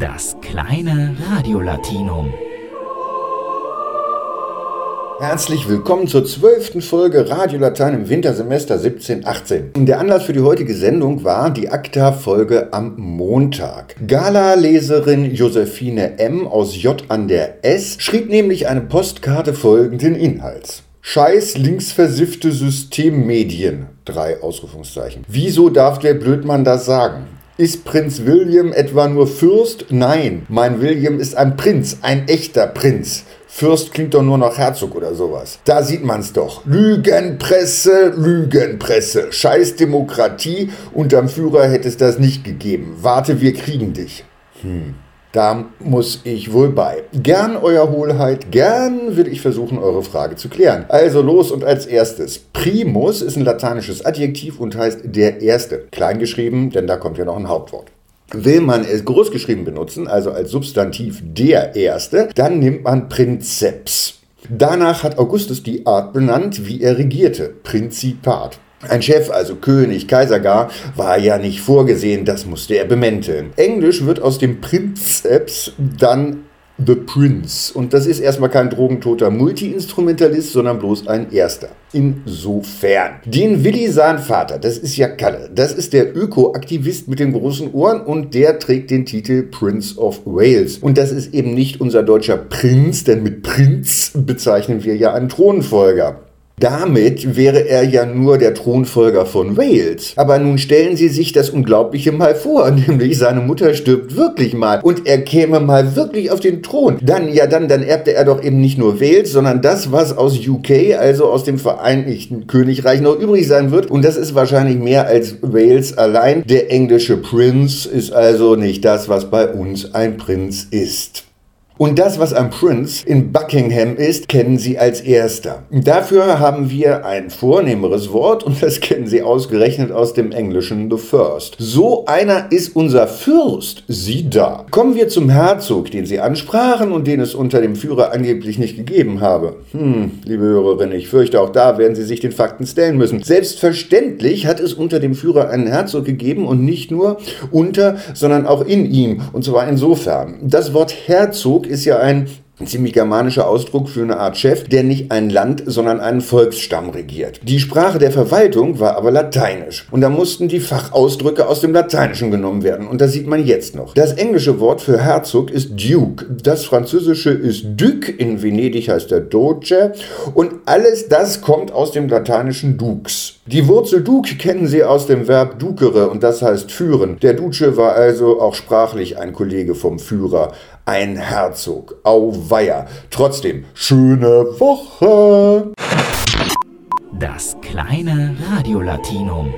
Das kleine Radiolatinum. Herzlich willkommen zur 12. Folge Radiolatein im Wintersemester 17/18. Der Anlass für die heutige Sendung war die ACTA-Folge am Montag. Gala-Leserin Josephine M. aus J an der S. schrieb nämlich eine Postkarte folgenden Inhalts. Scheiß linksversiffte Systemmedien. 3 Ausrufungszeichen. Wieso darf der Blödmann das sagen? Ist Prinz William etwa nur Fürst? Nein, mein William ist ein Prinz, ein echter Prinz. Fürst klingt doch nur noch Herzog oder sowas. Da sieht man's doch. Lügenpresse, Lügenpresse. Scheiß Demokratie, unterm Führer hätte es das nicht gegeben. Warte, wir kriegen dich. Da muss ich wohl bei. Gern, Euer Hohlheit, gern will ich versuchen, eure Frage zu klären. Also los und als erstes. Primus ist ein lateinisches Adjektiv und heißt der Erste. Kleingeschrieben, denn da kommt ja noch ein Hauptwort. Will man es großgeschrieben benutzen, also als Substantiv der Erste, dann nimmt man Prinzeps. Danach hat Augustus die Art benannt, wie er regierte. Prinzipat. Ein Chef, also König, Kaiser gar, war ja nicht vorgesehen, das musste er bemänteln. Englisch wird aus dem Prinzeps dann The Prince. Und das ist erstmal kein drogentoter Multiinstrumentalist, sondern bloß ein Erster. Insofern. Den Willi Sahnvater, das ist ja Kalle. Das ist der Öko-Aktivist mit den großen Ohren und der trägt den Titel Prince of Wales. Und das ist eben nicht unser deutscher Prinz, denn mit Prinz bezeichnen wir ja einen Thronfolger. Damit wäre er ja nur der Thronfolger von Wales. Aber nun stellen Sie sich das Unglaubliche mal vor, nämlich seine Mutter stirbt wirklich mal und er käme mal wirklich auf den Thron. Dann erbte er doch eben nicht nur Wales, sondern das, was aus UK, also aus dem Vereinigten Königreich, noch übrig sein wird. Und das ist wahrscheinlich mehr als Wales allein. Der englische Prince ist also nicht das, was bei uns ein Prinz ist. Und das, was ein Prince in Buckingham ist, kennen Sie als Erster. Dafür haben wir ein vornehmeres Wort und das kennen Sie ausgerechnet aus dem Englischen The First. So einer ist unser Fürst, sieh da. Kommen wir zum Herzog, den Sie ansprachen und den es unter dem Führer angeblich nicht gegeben habe. Liebe Hörerin, ich fürchte, auch da werden Sie sich den Fakten stellen müssen. Selbstverständlich hat es unter dem Führer einen Herzog gegeben und nicht nur unter, sondern auch in ihm. Und zwar insofern. Das Wort Herzog ist ja ein ziemlich germanischer Ausdruck für eine Art Chef, der nicht ein Land, sondern einen Volksstamm regiert. Die Sprache der Verwaltung war aber lateinisch. Und da mussten die Fachausdrücke aus dem Lateinischen genommen werden. Und das sieht man jetzt noch. Das englische Wort für Herzog ist Duke. Das französische ist Duc. In Venedig heißt er Doge. Und alles das kommt aus dem lateinischen Dux. Die Wurzel Duke kennen Sie aus dem Verb ducere. Und das heißt führen. Der Duce war also auch sprachlich ein Kollege vom Führer. Ein Herzog. Auweia. Trotzdem, schöne Woche. Das kleine Radiolatinum.